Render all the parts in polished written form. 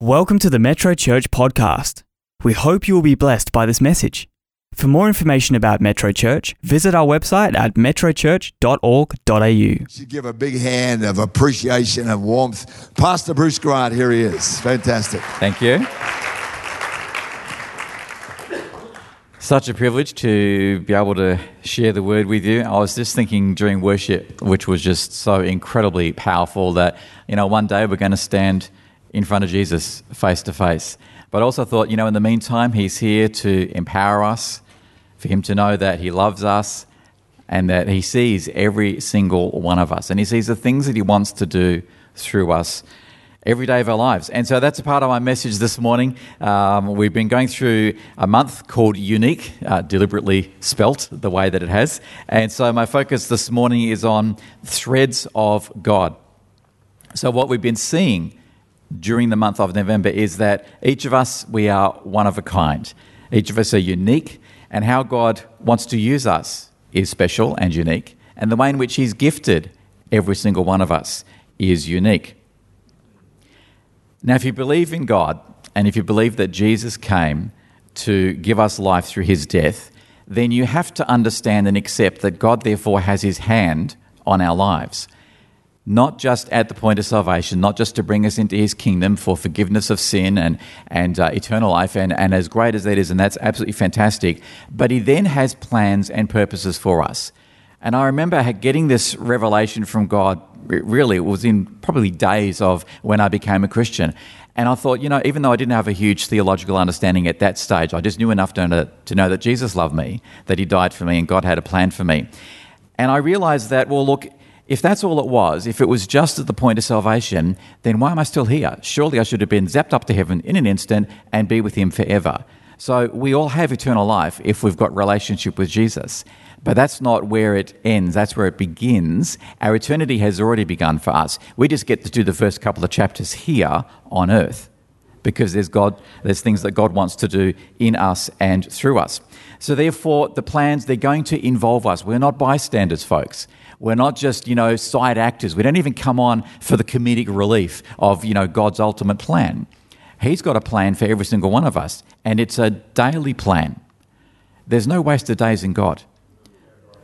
Welcome to the Metro Church podcast. We hope you will be blessed by this message. For more information about Metro Church, visit our website at metrochurch.org.au. You should give a big hand of appreciation and warmth. Pastor Bruce Grant, here he is. Fantastic. Thank you. Such a privilege to be able to share the word with you. I was just thinking during worship, which was just so incredibly powerful, that, you know, one day we're going to stand in front of Jesus face to face. But I also thought, you know, in the meantime, he's here to empower us, for him to know that he loves us and that he sees every single one of us. And he sees the things that he wants to do through us every day of our lives. And so that's a part of my message this morning. We've been going through a month called YOU-nique, deliberately spelt the way that it has. And so my focus this morning is on Threads of God. So what we've been seeing during the month of November is that each of us, we are one of a kind. Each of us are unique, and how God wants to use us is special and unique, and the way in which he's gifted every single one of us is unique. Now, if you believe in God, and if you believe that Jesus came to give us life through his death, then you have to understand and accept that God therefore has his hand on our lives. Not just at the point of salvation, not just to bring us into his kingdom for forgiveness of sin and eternal life, and as great as that is, and that's absolutely fantastic, but he then has plans and purposes for us. And I remember getting this revelation from God, really, it was in probably days of when I became a Christian. And I thought, you know, even though I didn't have a huge theological understanding at that stage, I just knew enough to know that Jesus loved me, that he died for me, and God had a plan for me. And I realized that, well, look, if that's all it was, if it was just at the point of salvation, then why am I still here? Surely I should have been zapped up to heaven in an instant and be with him forever. So we all have eternal life if we've got relationship with Jesus. But that's not where it ends. That's where it begins. Our eternity has already begun for us. We just get to do the first couple of chapters here on earth, because there's things that God wants to do in us and through us. So therefore, the plans, they're going to involve us. We're not bystanders, folks. We're not just, you know, side actors. We don't even come on for the comedic relief of, you know, God's ultimate plan. He's got a plan for every single one of us, and it's a daily plan. There's no wasted days in God.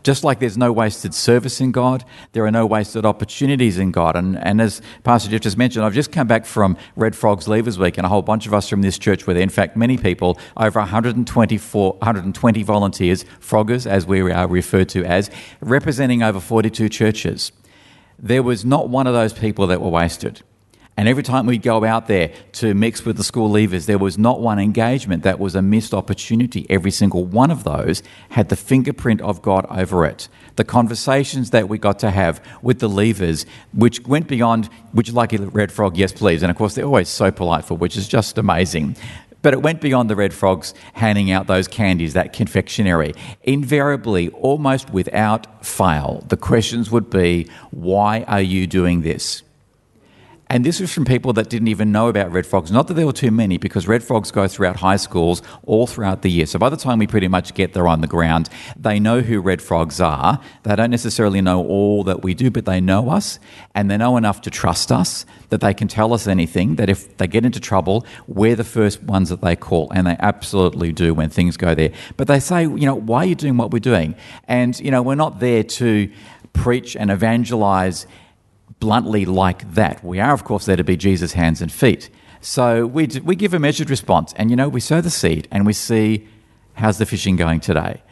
Just like there's no wasted service in God, there are no wasted opportunities in God. And as Pastor Jeff just mentioned, I've just come back from Red Frogs Leavers Week, and a whole bunch of us from this church were there. In fact, many people, over 120 volunteers, froggers as we are referred to as, representing over 42 churches. There was not one of those people that were wasted. And every time we go out there to mix with the school leavers, there was not one engagement that was a missed opportunity. Every single one of those had the fingerprint of God over it. The conversations that we got to have with the leavers, which went beyond, would you like a red frog? Yes, please. And of course, they're always so polite for, which is just amazing. But it went beyond the red frogs handing out those candies, that confectionery. Invariably, almost without fail, the questions would be, why are you doing this? And this was from people that didn't even know about red frogs. Not that there were too many, because red frogs go throughout high schools all throughout the year. So by the time we pretty much get there on the ground, they know who red frogs are. They don't necessarily know all that we do, but they know us, and they know enough to trust us, that they can tell us anything, that if they get into trouble, we're the first ones that they call, and they absolutely do when things go there. But they say, you know, why are you doing what we're doing? And, you know, we're not there to preach and evangelize bluntly like that. We are, of course, there to be Jesus' hands and feet. So we give a measured response, and, you know, we sow the seed and we see, how's the fishing going today?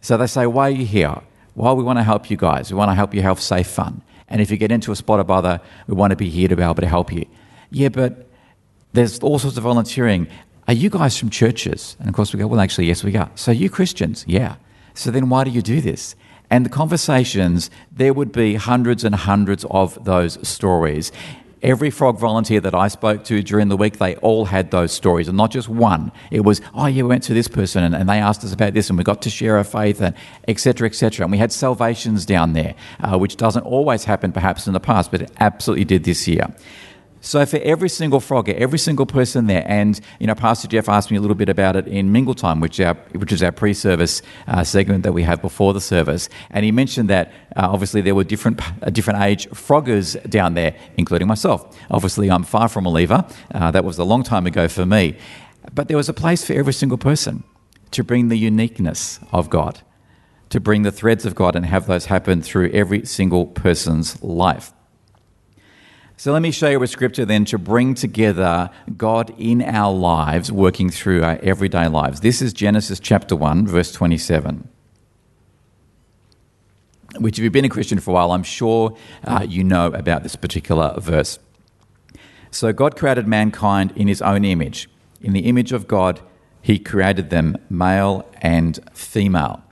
So they say, why are you here? Well, we want to help you guys. We want to help you have safe fun. And if you get into a spot of bother, we want to be here to be able to help you. Yeah, but there's all sorts of volunteering. Are you guys from churches? And of course we go, well, actually, yes, we are. So you Christians? Yeah. So then why do you do this? And the conversations, there would be hundreds and hundreds of those stories. Every frog volunteer that I spoke to during the week, they all had those stories, and not just one. It was, oh, yeah, we went to this person, and they asked us about this, and we got to share our faith, and et cetera, et cetera. And we had salvations down there, which doesn't always happen perhaps in the past, but it absolutely did this year. So for every single Frogger, every single person there, and you know, Pastor Jeff asked me a little bit about it in Mingle Time, which is our pre-service segment that we have before the service, and he mentioned that obviously there were different age Froggers down there, including myself. Obviously, I'm far from a leaver. That was a long time ago for me, but there was a place for every single person to bring the uniqueness of God, to bring the threads of God, and have those happen through every single person's life. So let me show you a scripture then to bring together God in our lives, working through our everyday lives. This is Genesis chapter 1, verse 27, which if you've been a Christian for a while, I'm sure you know about this particular verse. So God created mankind in his own image. In the image of God, he created them, male and female.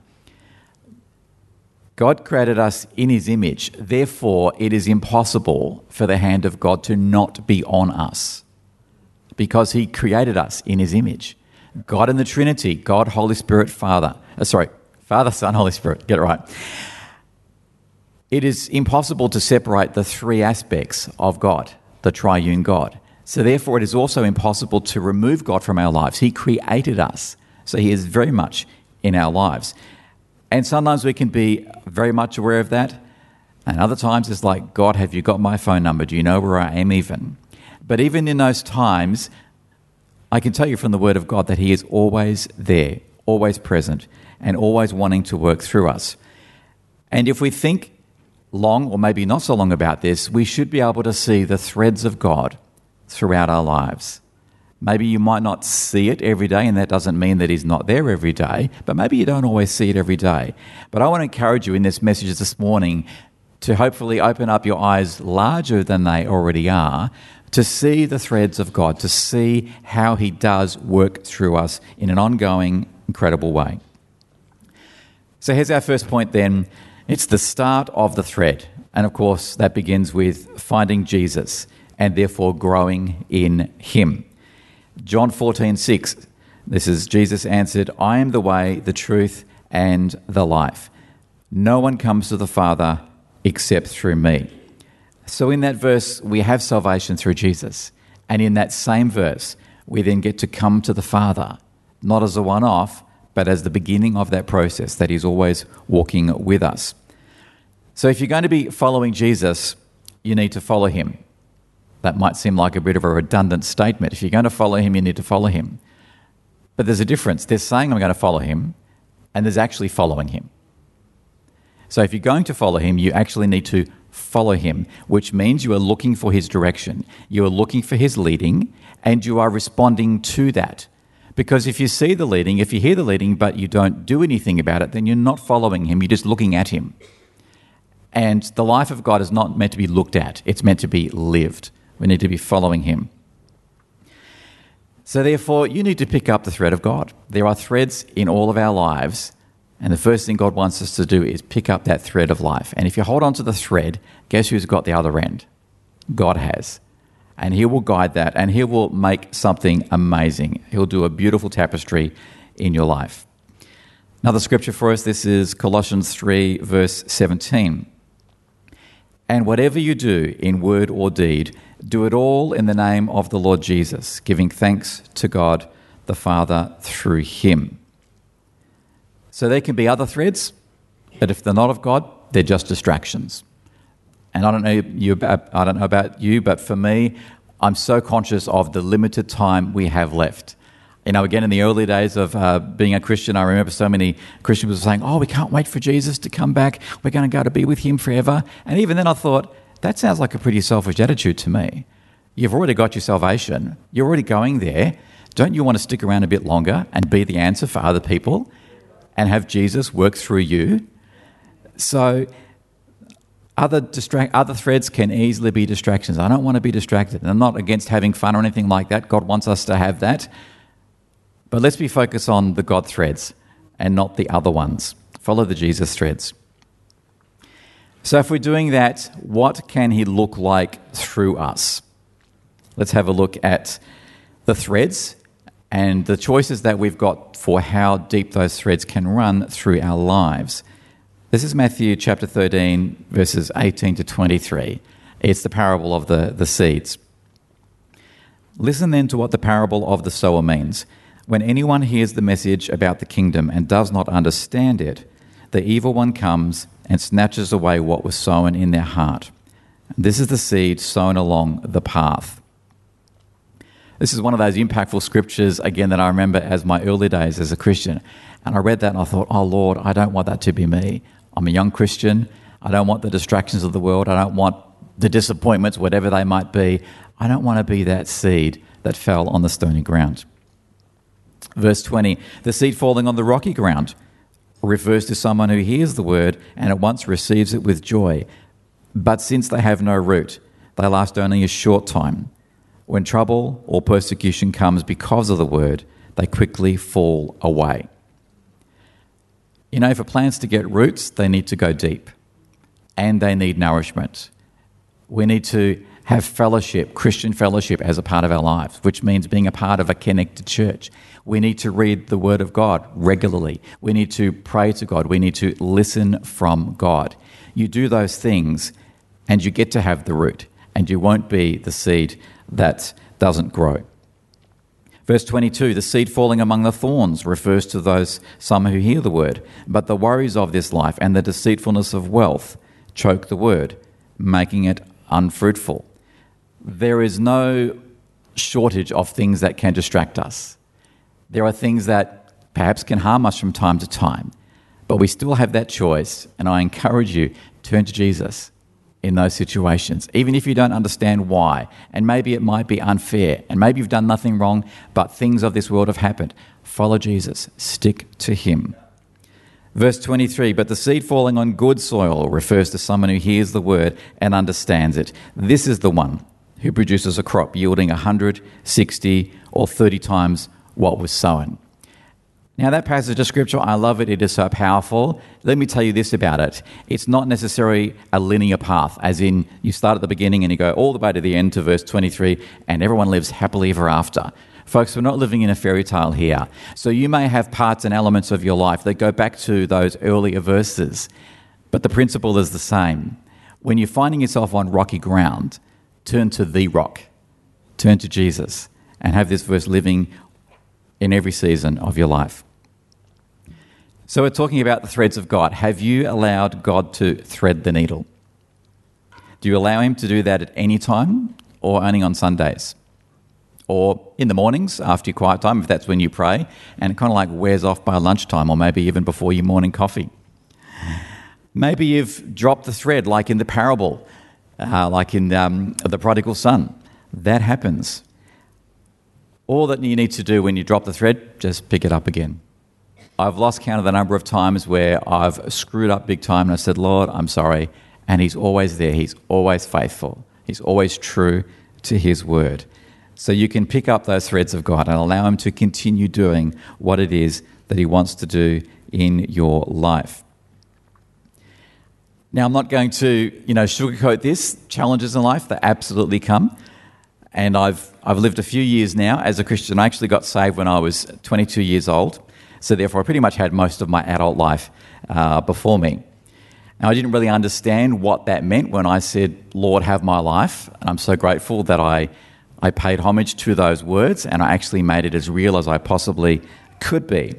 God created us in his image, therefore it is impossible for the hand of God to not be on us, because he created us in his image. God in the Trinity, God, Holy Spirit, Father, Son, Holy Spirit, get it right. It is impossible to separate the three aspects of God, the triune God. So therefore it is also impossible to remove God from our lives. He created us, so he is very much in our lives. And sometimes we can be very much aware of that. And other times it's like, God, have you got my phone number? Do you know where I am even? But even in those times, I can tell you from the Word of God that he is always there, always present, and always wanting to work through us. And if we think long, or maybe not so long about this, we should be able to see the threads of God throughout our lives. Maybe you might not see it every day, and that doesn't mean that he's not there every day, but maybe you don't always see it every day. But I want to encourage you in this message this morning to hopefully open up your eyes larger than they already are, to see the threads of God, to see how he does work through us in an ongoing, incredible way. So here's our first point then. It's the start of the thread. And of course, that begins with finding Jesus and therefore growing in him. John 14:6, this is Jesus answered, I am the way, the truth, and the life. No one comes to the Father except through me. So in that verse, we have salvation through Jesus. And in that same verse, we then get to come to the Father, not as a one-off, but as the beginning of that process that he's always walking with us. So if you're going to be following Jesus, you need to follow him. That might seem like a bit of a redundant statement. If you're going to follow him, you need to follow him. But there's a difference. There's saying I'm going to follow him, and there's actually following him. So if you're going to follow him, you actually need to follow him, which means you are looking for his direction. You are looking for his leading, and you are responding to that. Because if you see the leading, if you hear the leading, but you don't do anything about it, then you're not following him. You're just looking at him. And the life of God is not meant to be looked at. It's meant to be lived. We need to be following him. So therefore, you need to pick up the thread of God. There are threads in all of our lives, and the first thing God wants us to do is pick up that thread of life. And if you hold on to the thread, guess who's got the other end? God has. And he will guide that, and he will make something amazing. He'll do a beautiful tapestry in your life. Another scripture for us, this is Colossians 3, verse 17. And whatever you do in word or deed, do it all in the name of the Lord Jesus, giving thanks to God the Father through him. So there can be other threads, but if they're not of God, they're just distractions. And I don't know about you, but for me, I'm so conscious of the limited time we have left. You know, again, in the early days of being a Christian, I remember so many Christians were saying, oh, we can't wait for Jesus to come back. We're going to go to be with him forever. And even then I thought, that sounds like a pretty selfish attitude to me. You've already got your salvation. You're already going there. Don't you want to stick around a bit longer and be the answer for other people and have Jesus work through you? So other threads can easily be distractions. I don't want to be distracted. And I'm not against having fun or anything like that. God wants us to have that. But let's be focused on the God threads and not the other ones. Follow the Jesus threads. So if we're doing that, what can he look like through us? Let's have a look at the threads and the choices that we've got for how deep those threads can run through our lives. This is Matthew chapter 13, verses 18 to 23. It's the parable of the seeds. Listen then to what the parable of the sower means. When anyone hears the message about the kingdom and does not understand it, the evil one comes and snatches away what was sown in their heart. This is the seed sown along the path. This is one of those impactful scriptures, again, that I remember as my early days as a Christian. And I read that and I thought, oh, Lord, I don't want that to be me. I'm a young Christian. I don't want the distractions of the world. I don't want the disappointments, whatever they might be. I don't want to be that seed that fell on the stony ground. Verse 20, the seed falling on the rocky ground refers to someone who hears the word and at once receives it with joy. But since they have no root, they last only a short time. When trouble or persecution comes because of the word, they quickly fall away. You know, for plants to get roots, they need to go deep and they need nourishment. We need to have fellowship, Christian fellowship, as a part of our lives, which means being a part of a connected church. We need to read the Word of God regularly. We need to pray to God. We need to listen from God. You do those things and you get to have the root, and you won't be the seed that doesn't grow. Verse 22, the seed falling among the thorns refers to those some who hear the word, but the worries of this life and the deceitfulness of wealth choke the word, making it unfruitful. There is no shortage of things that can distract us. There are things that perhaps can harm us from time to time, but we still have that choice, and I encourage you, turn to Jesus in those situations, even if you don't understand why, and maybe it might be unfair, and maybe you've done nothing wrong, but things of this world have happened. Follow Jesus. Stick to him. Verse 23, but the seed falling on good soil refers to someone who hears the word and understands it. This is the one who produces a crop yielding 100, 60, or 30 times what was sown. Now, that passage of Scripture, I love it. It is so powerful. Let me tell you this about it. It's not necessarily a linear path, as in you start at the beginning and you go all the way to the end to verse 23, and everyone lives happily ever after. Folks, we're not living in a fairy tale here. So you may have parts and elements of your life that go back to those earlier verses, but the principle is the same. When you're finding yourself on rocky ground, turn to the rock, turn to Jesus, and have this verse living in every season of your life. So we're talking about the threads of God. Have you allowed God to thread the needle? Do you allow him to do that at any time or only on Sundays? Or in the mornings after your quiet time, if that's when you pray, and it kind of like wears off by lunchtime or maybe even before your morning coffee. Maybe you've dropped the thread like in the parable, like in the prodigal son. That happens. All that you need to do when you drop the thread, just pick it up again. I've lost count of the number of times where I've screwed up big time and I said, Lord, I'm sorry. And he's always there. He's always faithful. He's always true to his word. So you can pick up those threads of God and allow him to continue doing what it is that he wants to do in your life. Now, I'm not going to, sugarcoat this. Challenges in life, they absolutely come. And I've lived a few years now as a Christian. I actually got saved when I was 22 years old. So therefore, I pretty much had most of my adult life before me. Now, I didn't really understand what that meant when I said, Lord, have my life. And I'm so grateful that I paid homage to those words, and I actually made it as real as I possibly could be.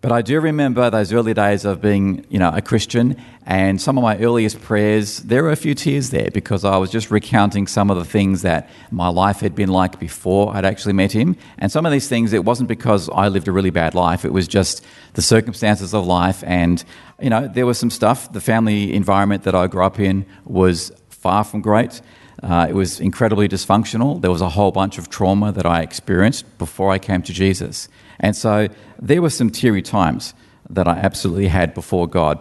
But I do remember those early days of being, a Christian, and some of my earliest prayers, there were a few tears there because I was just recounting some of the things that my life had been like before I'd actually met him. And some of these things, it wasn't because I lived a really bad life. It was just the circumstances of life. And, there was some stuff. The family environment that I grew up in was far from great. It was incredibly dysfunctional. There was a whole bunch of trauma that I experienced before I came to Jesus. And so there were some teary times that I absolutely had before God.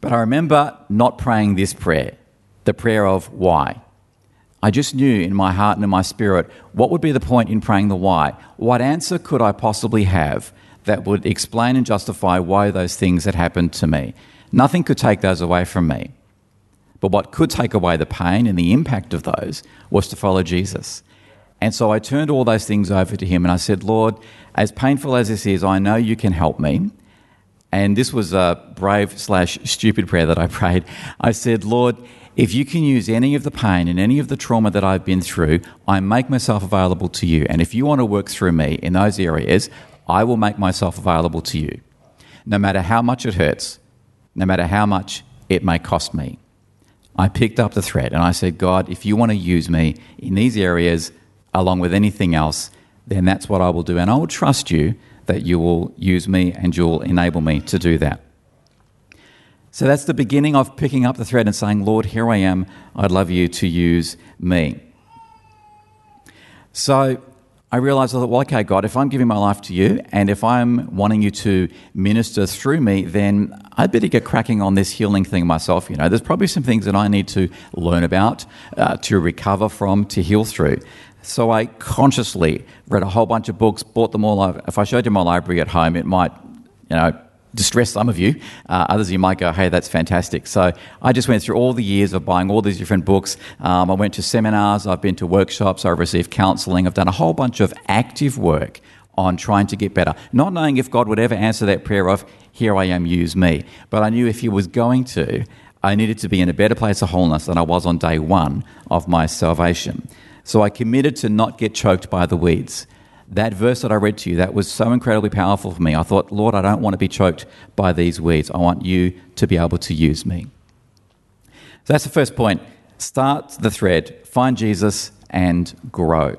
But I remember not praying this prayer, the prayer of why. I just knew in my heart and in my spirit, what would be the point in praying the why? What answer could I possibly have that would explain and justify why those things had happened to me? Nothing could take those away from me. But what could take away the pain and the impact of those was to follow Jesus. And so I turned all those things over to him and I said, Lord, as painful as this is, I know you can help me. And this was a brave / stupid prayer that I prayed. I said, Lord, If you can use any of the pain and any of the trauma that I've been through, I make myself available to you. And if you want to work through me in those areas, I will make myself available to you. No matter how much it hurts, no matter how much it may cost me. I picked up the thread and I said, God, if you want to use me in these areas along with anything else, then that's what I will do. And I will trust you that you will use me and you'll enable me to do that. So that's the beginning of picking up the thread and saying, Lord, here I am. I'd love you to use me. So I realized, I thought, well, okay, God, if I'm giving my life to you and if I'm wanting you to minister through me, then I'd better get cracking on this healing thing myself. You know, there's probably some things that I need to learn about, to recover from, to heal through. So I consciously read a whole bunch of books, bought them all. If I showed you my library at home, it might, you know, distress some of you. Others you might go, hey, that's fantastic. So I just went through all the years of buying all these different books. I went to seminars. I've been to workshops. I've received counseling. I've done a whole bunch of active work on trying to get better, not knowing if God would ever answer that prayer of, here I am, use me. But I knew if he was going to, I needed to be in a better place of wholeness than I was on day one of my salvation. So I committed to not get choked by the weeds. That verse that I read to you, that was so incredibly powerful for me. I thought, Lord, I don't want to be choked by these weeds. I want you to be able to use me. So that's the first point. Start the thread, find Jesus and grow.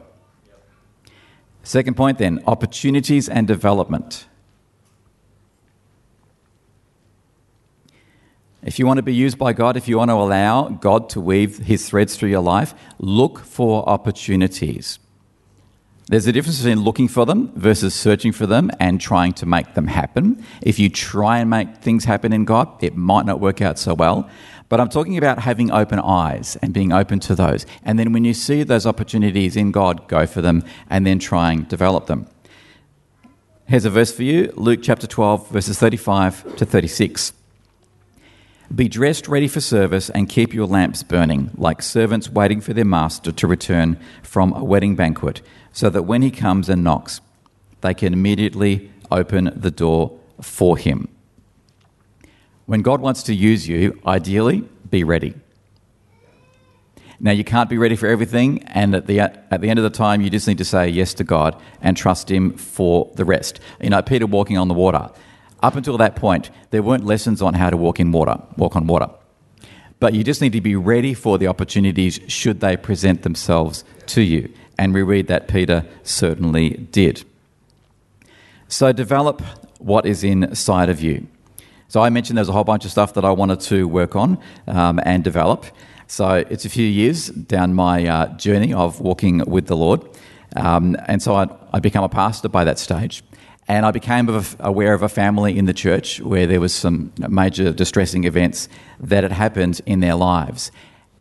Second point then, opportunities and development. If you want to be used by God, if you want to allow God to weave his threads through your life, look for opportunities. There's a difference between looking for them versus searching for them and trying to make them happen. If you try and make things happen in God, it might not work out so well. But I'm talking about having open eyes and being open to those. And then when you see those opportunities in God, go for them and then try and develop them. Here's a verse for you, Luke chapter 12, verses 35 to 36. Be dressed ready for service and keep your lamps burning, like servants waiting for their master to return from a wedding banquet, so that when he comes and knocks, they can immediately open the door for him. When God wants to use you, ideally, be ready. Now, you can't be ready for everything, and at the end of the time, you just need to say yes to God and trust him for the rest. You know, Peter walking on the water. Up until that point, there weren't lessons on how to walk on water. But you just need to be ready for the opportunities should they present themselves to you. And we read that Peter certainly did. So develop what is inside of you. So I mentioned there's a whole bunch of stuff that I wanted to work on and develop. So it's a few years down my journey of walking with the Lord. And so I become a pastor by that stage. And I became aware of a family in the church where there was some major distressing events that had happened in their lives.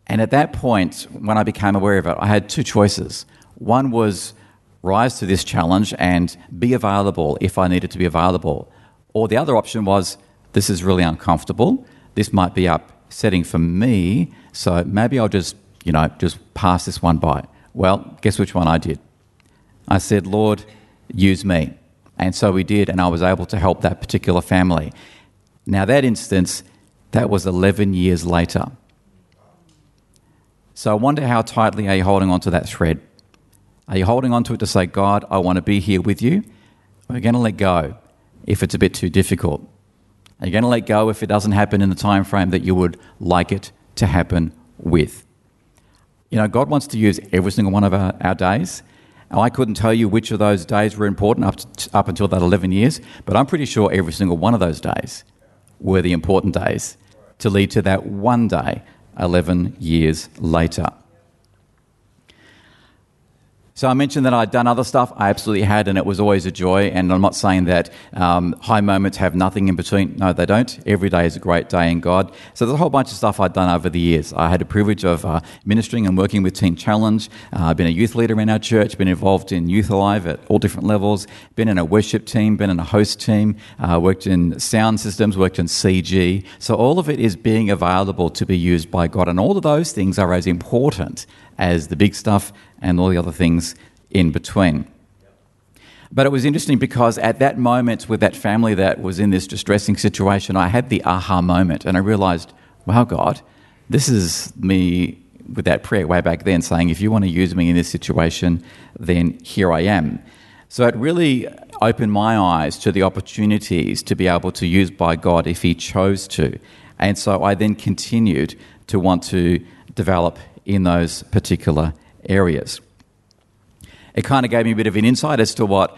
And at that point, when I became aware of it, I had two choices. One was rise to this challenge and be available if I needed to be available. Or the other option was, this is really uncomfortable. This might be upsetting for me. So maybe I'll just pass this one by. Well, guess which one I did? I said, Lord, use me. And so we did, and I was able to help that particular family. Now, that instance, that was 11 years later. So I wonder, how tightly are you holding on to that thread? Are you holding on to it to say, God, I want to be here with you? We're going to let go if it's a bit too difficult. Are you going to let go if it doesn't happen in the time frame that you would like it to happen with? You know, God wants to use every single one of our days. Now, I couldn't tell you which of those days were important up until that 11 years, but I'm pretty sure every single one of those days were the important days to lead to that one day 11 years later. So I mentioned that I'd done other stuff. I absolutely had, and it was always a joy. And I'm not saying that high moments have nothing in between. No, they don't. Every day is a great day in God. So there's a whole bunch of stuff I'd done over the years. I had the privilege of ministering and working with Teen Challenge. I've been a youth leader in our church, been involved in Youth Alive at all different levels, been in a worship team, been in a host team, worked in sound systems, worked in CG. So all of it is being available to be used by God. And all of those things are as important as the big stuff and all the other things in between. But it was interesting because at that moment with that family that was in this distressing situation, I had the aha moment and I realized, wow, God, This is me with that prayer way back then saying, if you want to use me in this situation, then here I am. So it really opened my eyes to the opportunities to be able to use by God if he chose to. And so I then continued to want to develop in those particular areas. It kind of gave me a bit of an insight as to what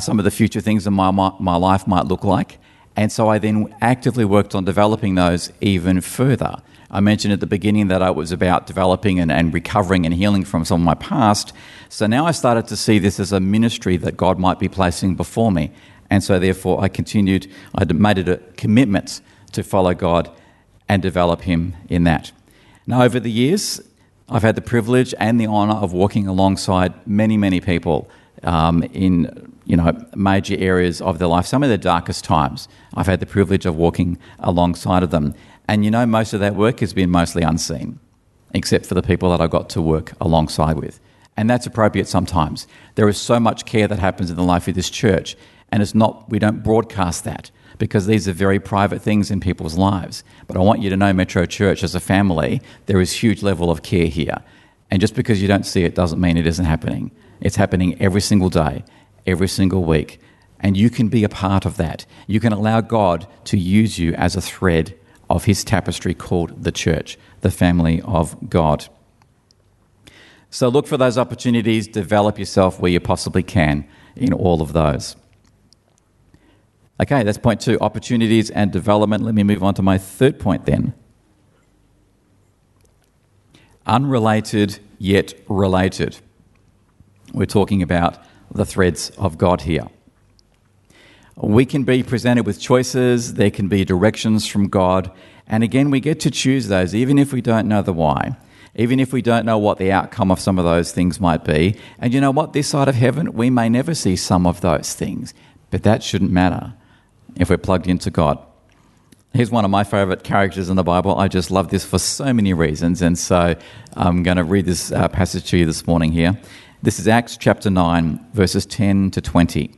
some of the future things in my life might look like. And so I then actively worked on developing those even further. I mentioned at the beginning that I was about developing and recovering and healing from some of my past. So now I started to see this as a ministry that God might be placing before me. And so therefore I made it a commitment to follow God and develop him in that. Now over the years, I've had the privilege and the honour of walking alongside many, many people in major areas of their life, some of their darkest times. I've had the privilege of walking alongside of them. And most of that work has been mostly unseen, except for the people that I got to work alongside with. And that's appropriate sometimes. There is so much care that happens in the life of this church, and we don't broadcast that because these are very private things in people's lives. But I want you to know, Metro Church, as a family, there is huge level of care here. And just because you don't see it doesn't mean it isn't happening. It's happening every single day, every single week. And you can be a part of that. You can allow God to use you as a thread of his tapestry called the church, the family of God. So look for those opportunities, develop yourself where you possibly can in all of those. Okay, that's point two, opportunities and development. Let me move on to my third point then. Unrelated yet related. We're talking about the threads of God here. We can be presented with choices, there can be directions from God, and again, we get to choose those even if we don't know the why, even if we don't know what the outcome of some of those things might be. And you know what? This side of heaven, we may never see some of those things, but that shouldn't matter if we're plugged into God. Here's one of my favourite characters in the Bible. I just love this for so many reasons, and so I'm going to read this passage to you this morning here. This is Acts chapter 9, verses 10 to 20.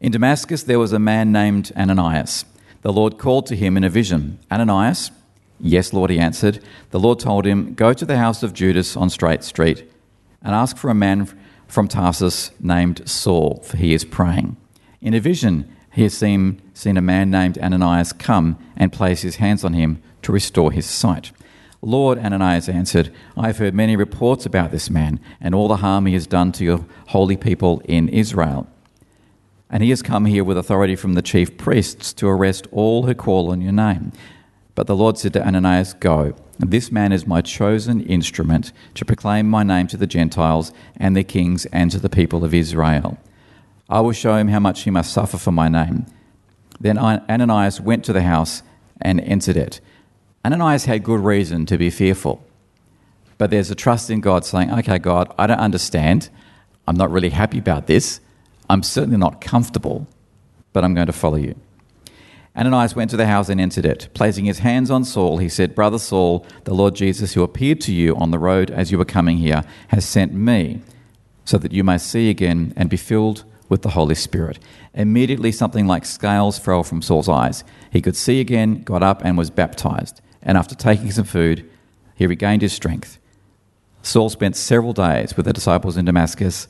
In Damascus there was a man named Ananias. The Lord called to him in a vision, "Ananias?" "Yes, Lord," he answered. The Lord told him, "Go to the house of Judas on Straight Street and ask for a man from Tarsus named Saul, for he is praying. In a vision he has seen a man named Ananias come and place his hands on him to restore his sight." "Lord," Ananias answered, "I have heard many reports about this man and all the harm he has done to your holy people in Israel. And he has come here with authority from the chief priests to arrest all who call on your name." But the Lord said to Ananias, "Go, this man is my chosen instrument to proclaim my name to the Gentiles and their kings and to the people of Israel. I will show him how much he must suffer for my name." Then Ananias went to the house and entered it. Ananias had good reason to be fearful. But there's a trust in God saying, "Okay, God, I don't understand. I'm not really happy about this. I'm certainly not comfortable, but I'm going to follow you." Ananias went to the house and entered it. Placing his hands on Saul, he said, "Brother Saul, the Lord Jesus, who appeared to you on the road as you were coming here, has sent me so that you may see again and be filled with the Holy Spirit." Immediately something like scales fell from Saul's eyes. He could see again, got up and was baptized. And after taking some food, he regained his strength. Saul spent several days with the disciples in Damascus.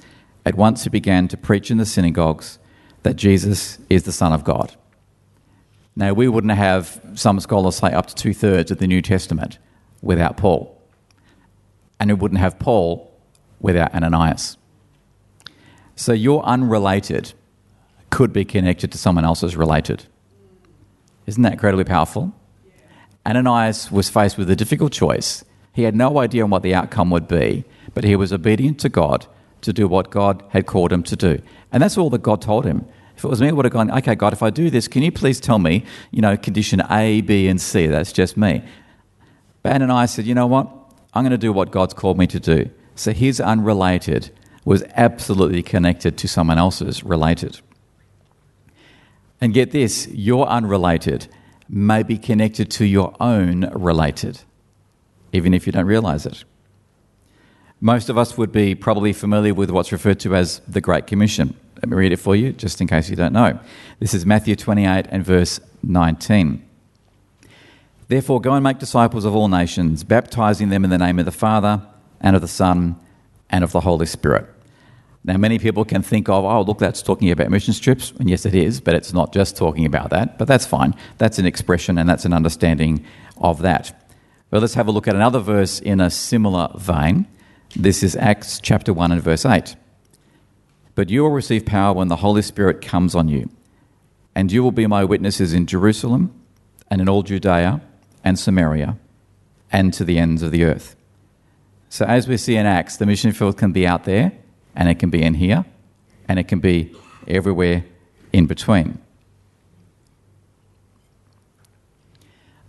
At once he began to preach in the synagogues that Jesus is the Son of God. Now, we wouldn't have, some scholars say, up to two-thirds of the New Testament without Paul. And we wouldn't have Paul without Ananias. So your unrelated could be connected to someone else's related. Isn't that incredibly powerful? Yeah. Ananias was faced with a difficult choice. He had no idea what the outcome would be, but he was obedient to God to do what God had called him to do. And that's all that God told him. If it was me, I would have gone, "Okay, God, if I do this, can you please tell me, condition A, B, and C? That's just me." But Ananias said, "You know what? I'm going to do what God's called me to do." So his unrelated was absolutely connected to someone else's related. And get this, your unrelated may be connected to your own related, even if you don't realize it. Most of us would be probably familiar with what's referred to as the Great Commission. Let me read it for you, just in case you don't know. This is Matthew 28 and verse 19. Therefore, go and make disciples of all nations, baptizing them in the name of the Father and of the Son and of the Holy Spirit. Now, many people can think of, oh, look, that's talking about mission trips. And yes, it is, but it's not just talking about that. But that's fine. That's an expression and that's an understanding of that. But let's have a look at another verse in a similar vein. This is Acts chapter 1 and verse 8. But you will receive power when the Holy Spirit comes on you, and you will be my witnesses in Jerusalem and in all Judea and Samaria and to the ends of the earth. So as we see in Acts, the mission field can be out there, and it can be in here, and it can be everywhere in between.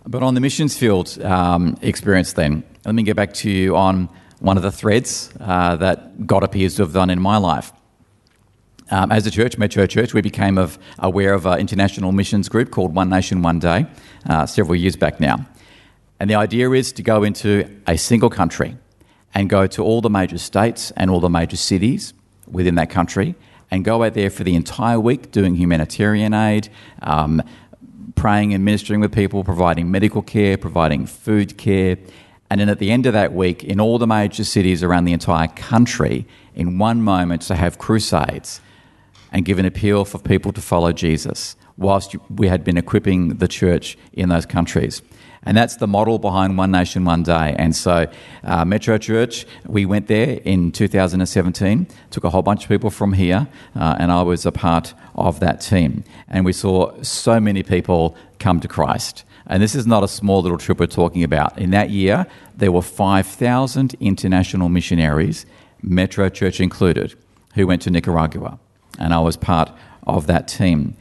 But on the missions field experience then, let me get back to you on one of the threads that God appears to have done in my life. As a church, Metro Church, we became aware of an international missions group called One Nation, One Day several years back now. And the idea is to go into a single country and go to all the major states and all the major cities within that country and go out there for the entire week doing humanitarian aid, praying and ministering with people, providing medical care, providing food care. And then at the end of that week, in all the major cities around the entire country, in one moment to have crusades and give an appeal for people to follow Jesus whilst we had been equipping the church in those countries. And that's the model behind One Nation, One Day. And so Metro Church, we went there in 2017, took a whole bunch of people from here, and I was a part of that team. And we saw so many people come to Christ. And this is not a small little trip we're talking about. In that year, there were 5,000 international missionaries, Metro Church included, who went to Nicaragua. And I was part of that team.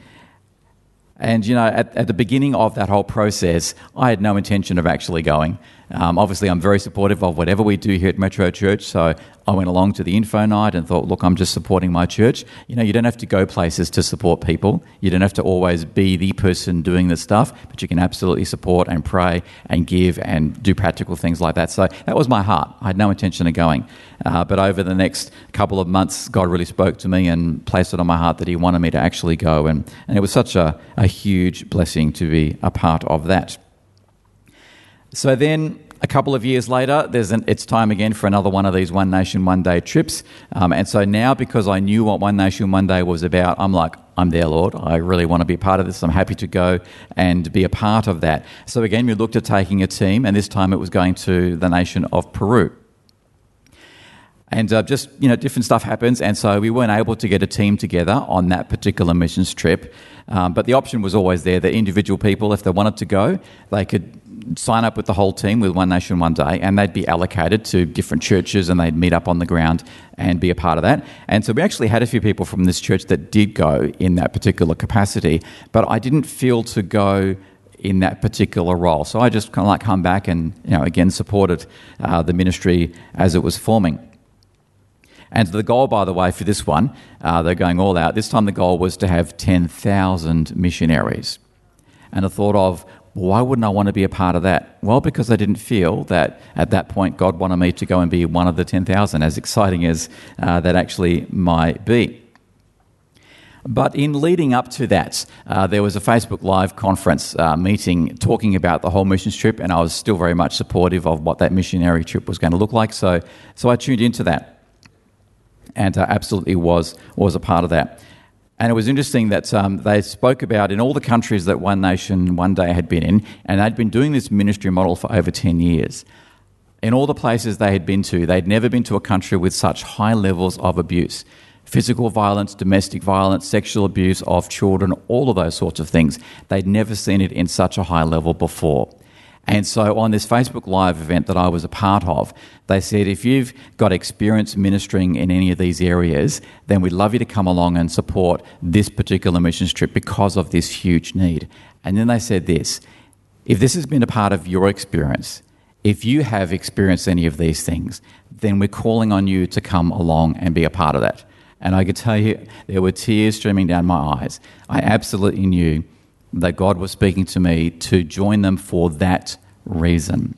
And, you know, at the beginning of that whole process, I had no intention of actually going. Obviously, I'm very supportive of whatever we do here at Metro Church, so I went along to the info night and thought, look, I'm just supporting my church. You know, you don't have to go places to support people. You don't have to always be the person doing the stuff, but you can absolutely support and pray and give and do practical things like that. So that was my heart. I had no intention of going. But over the next couple of months, God really spoke to me and placed it on my heart that he wanted me to actually go. And it was such a huge blessing to be a part of that. So then a couple of years later, it's time again for another one of these One Nation, One Day trips. And so now, because I knew what One Nation, One Day was about, I'm like, I'm there, Lord. I really want to be a part of this. I'm happy to go and be a part of that. So again, we looked at taking a team, and this time it was going to the nation of Peru. And just, you know, different stuff happens, and so we weren't able to get a team together on that particular missions trip. But the option was always there that individual people, if they wanted to go, they could sign up with the whole team with One Nation, One Day, and they'd be allocated to different churches and they'd meet up on the ground and be a part of that. And so we actually had a few people from this church that did go in that particular capacity, but I didn't feel to go in that particular role. So I just kind of like come back and, you know, again supported the ministry as it was forming. And the goal, by the way, for this one, they're going all out. This time the goal was to have 10,000 missionaries. And I thought of, why wouldn't I want to be a part of that? Well, because I didn't feel that at that point God wanted me to go and be one of the 10,000, as exciting as that actually might be. But in leading up to that, there was a Facebook Live conference meeting talking about the whole missions trip, and I was still very much supportive of what that missionary trip was going to look like. So I tuned into that and absolutely was a part of that. And it was interesting that they spoke about in all the countries that One Nation, One Day had been in, and they'd been doing this ministry model for over 10 years. In all the places they had been to, they'd never been to a country with such high levels of abuse. Physical violence, domestic violence, sexual abuse of children, all of those sorts of things. They'd never seen it in such a high level before. And so on this Facebook Live event that I was a part of, they said, if you've got experience ministering in any of these areas, then we'd love you to come along and support this particular missions trip because of this huge need. And then they said this, if this has been a part of your experience, if you have experienced any of these things, then we're calling on you to come along and be a part of that. And I could tell you, there were tears streaming down my eyes. I absolutely knew that God was speaking to me to join them for that reason.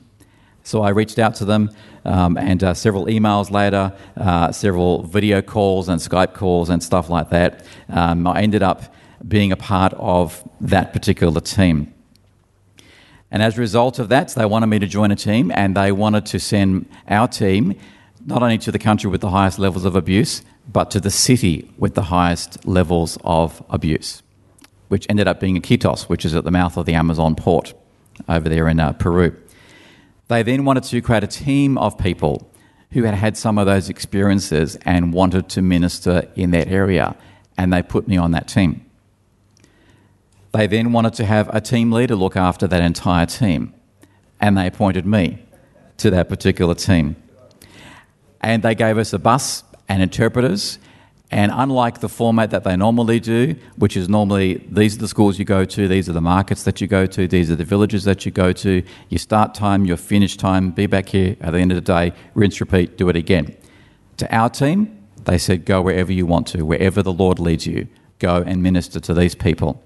So I reached out to them, and several emails later, several video calls and Skype calls and stuff like that, I ended up being a part of that particular team. And as a result of that, they wanted me to join a team, and they wanted to send our team not only to the country with the highest levels of abuse, but to the city with the highest levels of abuse, which ended up being in Quitos, which is at the mouth of the Amazon port over there in Peru. They then wanted to create a team of people who had had some of those experiences and wanted to minister in that area, and they put me on that team. They then wanted to have a team leader look after that entire team, and they appointed me to that particular team. And they gave us a bus and interpreters, and unlike the format that they normally do, which is normally these are the schools you go to, these are the markets that you go to, these are the villages that you go to, your start time, your finish time, be back here at the end of the day, rinse, repeat, do it again. To our team, they said, go wherever you want to, wherever the Lord leads you, go and minister to these people.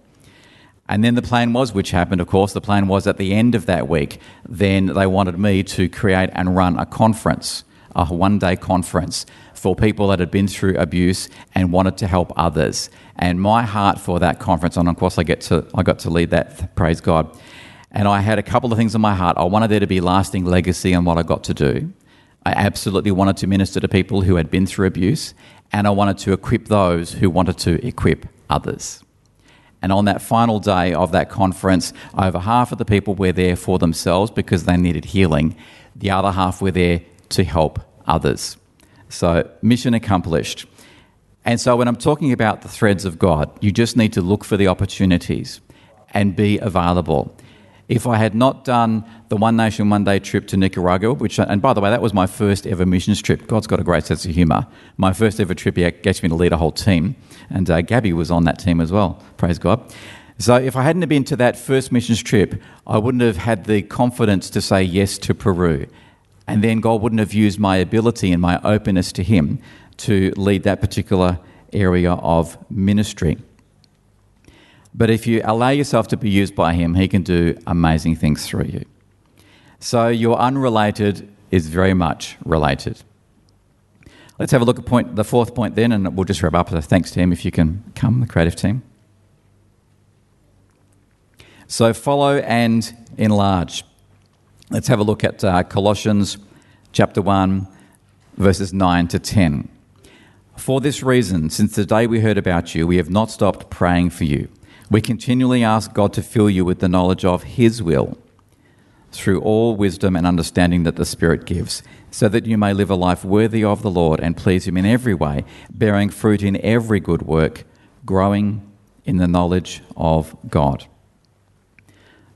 And then the plan was, which happened, of course, the plan was at the end of that week, then they wanted me to create and run a conference, a one-day conference for people that had been through abuse and wanted to help others. And my heart for that conference, and of course I got to lead that, praise God. And I had a couple of things in my heart. I wanted there to be lasting legacy in what I got to do. I absolutely wanted to minister to people who had been through abuse, and I wanted to equip those who wanted to equip others. And on that final day of that conference, over half of the people were there for themselves because they needed healing. The other half were there to help others. So mission accomplished. And so when I'm talking about the threads of God, you just need to look for the opportunities and be available. If I had not done the One Nation, One Day trip to Nicaragua, and by the way, that was my first ever missions trip. God's got a great sense of humour. My first ever trip, he gets me to lead a whole team, and Gabby was on that team as well, praise God. So if I hadn't been to that first missions trip, I wouldn't have had the confidence to say yes to Peru, and then God wouldn't have used my ability and my openness to him to lead that particular area of ministry. But if you allow yourself to be used by him, he can do amazing things through you. So your unrelated is very much related. Let's have a look at the fourth point then, and we'll just wrap up. Thanks, team, if you can come, the creative team. So follow and enlarge. Let's have a look at Colossians chapter 1, verses 9 to 10. For this reason, since the day we heard about you, we have not stopped praying for you. We continually ask God to fill you with the knowledge of his will through all wisdom and understanding that the Spirit gives, so that you may live a life worthy of the Lord and please him in every way, bearing fruit in every good work, growing in the knowledge of God.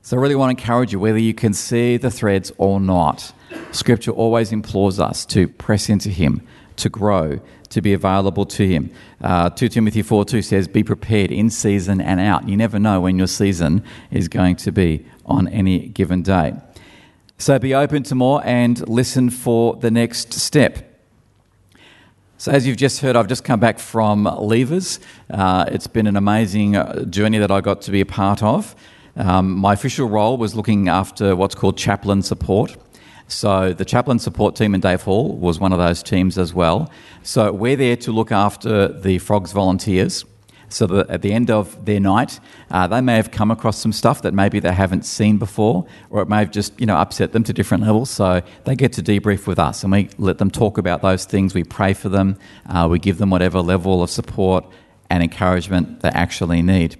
So I really want to encourage you, whether you can see the threads or not, Scripture always implores us to press into him, to grow, to be available to him. 2 Timothy 4:2 says, be prepared in season and out. You never know when your season is going to be on any given day. So be open to more and listen for the next step. So as you've just heard, I've just come back from Leavers. It's been an amazing journey that I got to be a part of. My official role was looking after what's called chaplain support. So the chaplain support team in Dave Hall was one of those teams as well. So we're there to look after the Frogs volunteers. So that at the end of their night, they may have come across some stuff that maybe they haven't seen before, or it may have just upset them to different levels. So they get to debrief with us, and we let them talk about those things. We pray for them. We give them whatever level of support and encouragement they actually need.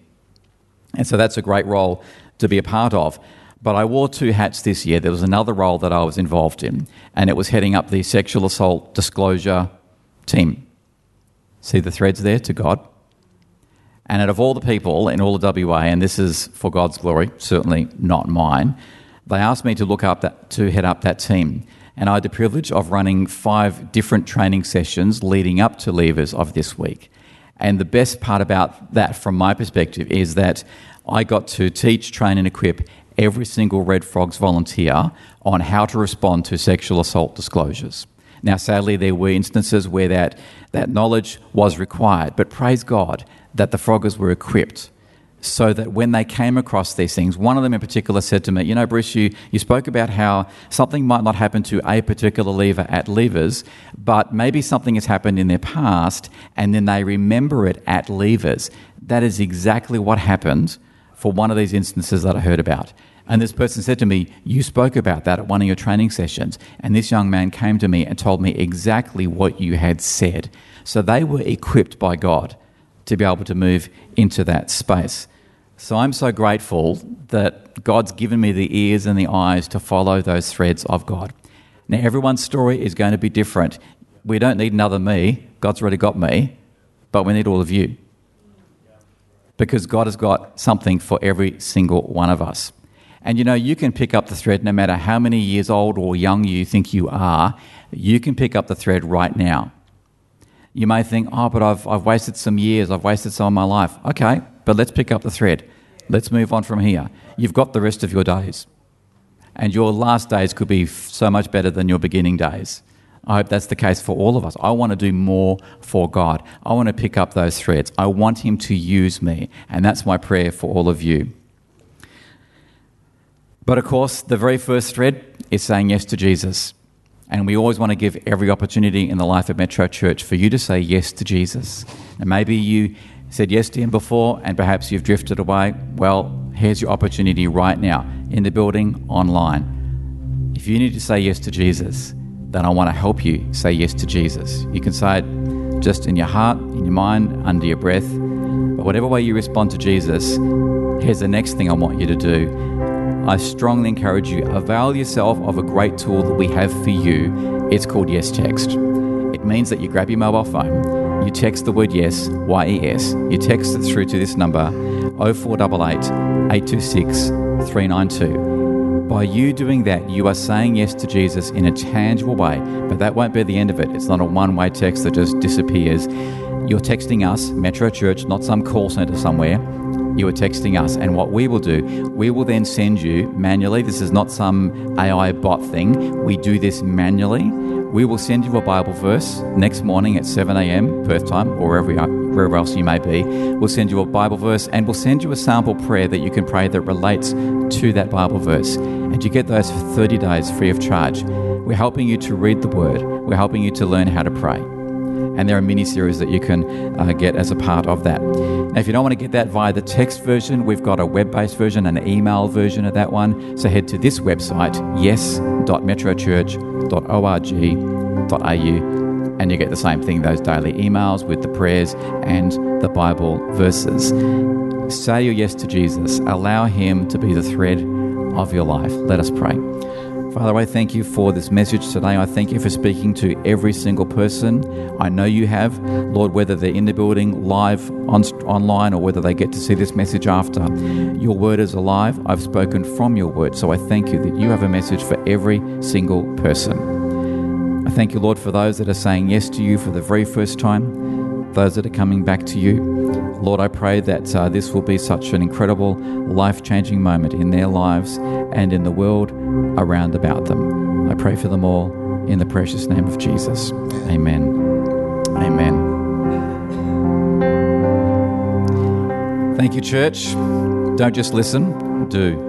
And so that's a great role to be a part of. But I wore two hats this year. There was another role that I was involved in, and it was heading up the sexual assault disclosure team. See the threads there to God? And out of all the people in all of WA, and this is for God's glory, certainly not mine, they asked me to head up that team. And I had the privilege of running 5 different training sessions leading up to Leavers of this week. And the best part about that, from my perspective, is that I got to teach, train and equip every single Red Frogs volunteer on how to respond to sexual assault disclosures. Now, sadly, there were instances where that knowledge was required, but praise God that the Froggers were equipped so that when they came across these things, one of them in particular said to me, Bruce, you spoke about how something might not happen to a particular leaver at Leavers, but maybe something has happened in their past and then they remember it at Leavers. That is exactly what happened for one of these instances that I heard about. And this person said to me, you spoke about that at one of your training sessions. And this young man came to me and told me exactly what you had said. So they were equipped by God to be able to move into that space. So I'm so grateful that God's given me the ears and the eyes to follow those threads of God. Now, everyone's story is going to be different. We don't need another me. God's already got me, but we need all of you, because God has got something for every single one of us. And, you know, you can pick up the thread no matter how many years old or young you think you are. You can pick up the thread right now. You may think, oh, but I've wasted some years. I've wasted some of my life. Okay, but let's pick up the thread. Let's move on from here. You've got the rest of your days. And your last days could be so much better than your beginning days. I hope that's the case for all of us. I want to do more for God. I want to pick up those threads. I want him to use me. And that's my prayer for all of you. But of course, the very first thread is saying yes to Jesus. And we always want to give every opportunity in the life of Metro Church for you to say yes to Jesus. And maybe you said yes to him before and perhaps you've drifted away. Well, here's your opportunity right now, in the building, online. If you need to say yes to Jesus, then I want to help you say yes to Jesus. You can say it just in your heart, in your mind, under your breath. But whatever way you respond to Jesus, here's the next thing I want you to do. I strongly encourage you, avail yourself of a great tool that we have for you. It's called Yes Text. It means that you grab your mobile phone, you text the word yes, Y-E-S, you text it through to this number, 0488 826 392. By you doing that, you are saying yes to Jesus in a tangible way, but that won't be the end of it. It's not a one-way text that just disappears. You're texting us, Metro Church, not some call centre somewhere. You are texting us, and what we will do, we will then send you manually. This is not some AI bot thing. We do this manually. We will send you a Bible verse next morning at 7 a.m. Perth time, or wherever else you may be. We'll send you a Bible verse, and we'll send you a sample prayer that you can pray that relates to that Bible verse. And you get those for 30 days free of charge. We're helping you to read the Word. We're helping you to learn how to pray. And there are mini-series that you can get as a part of that. Now, if you don't want to get that via the text version, we've got a web-based version, an email version of that one. So head to this website, yes.metrochurch.org.au, and you get the same thing, those daily emails with the prayers and the Bible verses. Say your yes to Jesus. Allow him to be the thread of your life. Let us pray. Father, I thank you for this message today. I thank you for speaking to every single person. I know you have, Lord, whether they're in the building, live, online, or whether they get to see this message after. Your word is alive. I've spoken from your word. So I thank you that you have a message for every single person. I thank you, Lord, for those that are saying yes to you for the very first time, those that are coming back to you. Lord, I pray that this will be such an incredible, life-changing moment in their lives and in the world around about them. I pray for them all in the precious name of Jesus. Amen. Amen. Thank you, church. Don't just listen, do.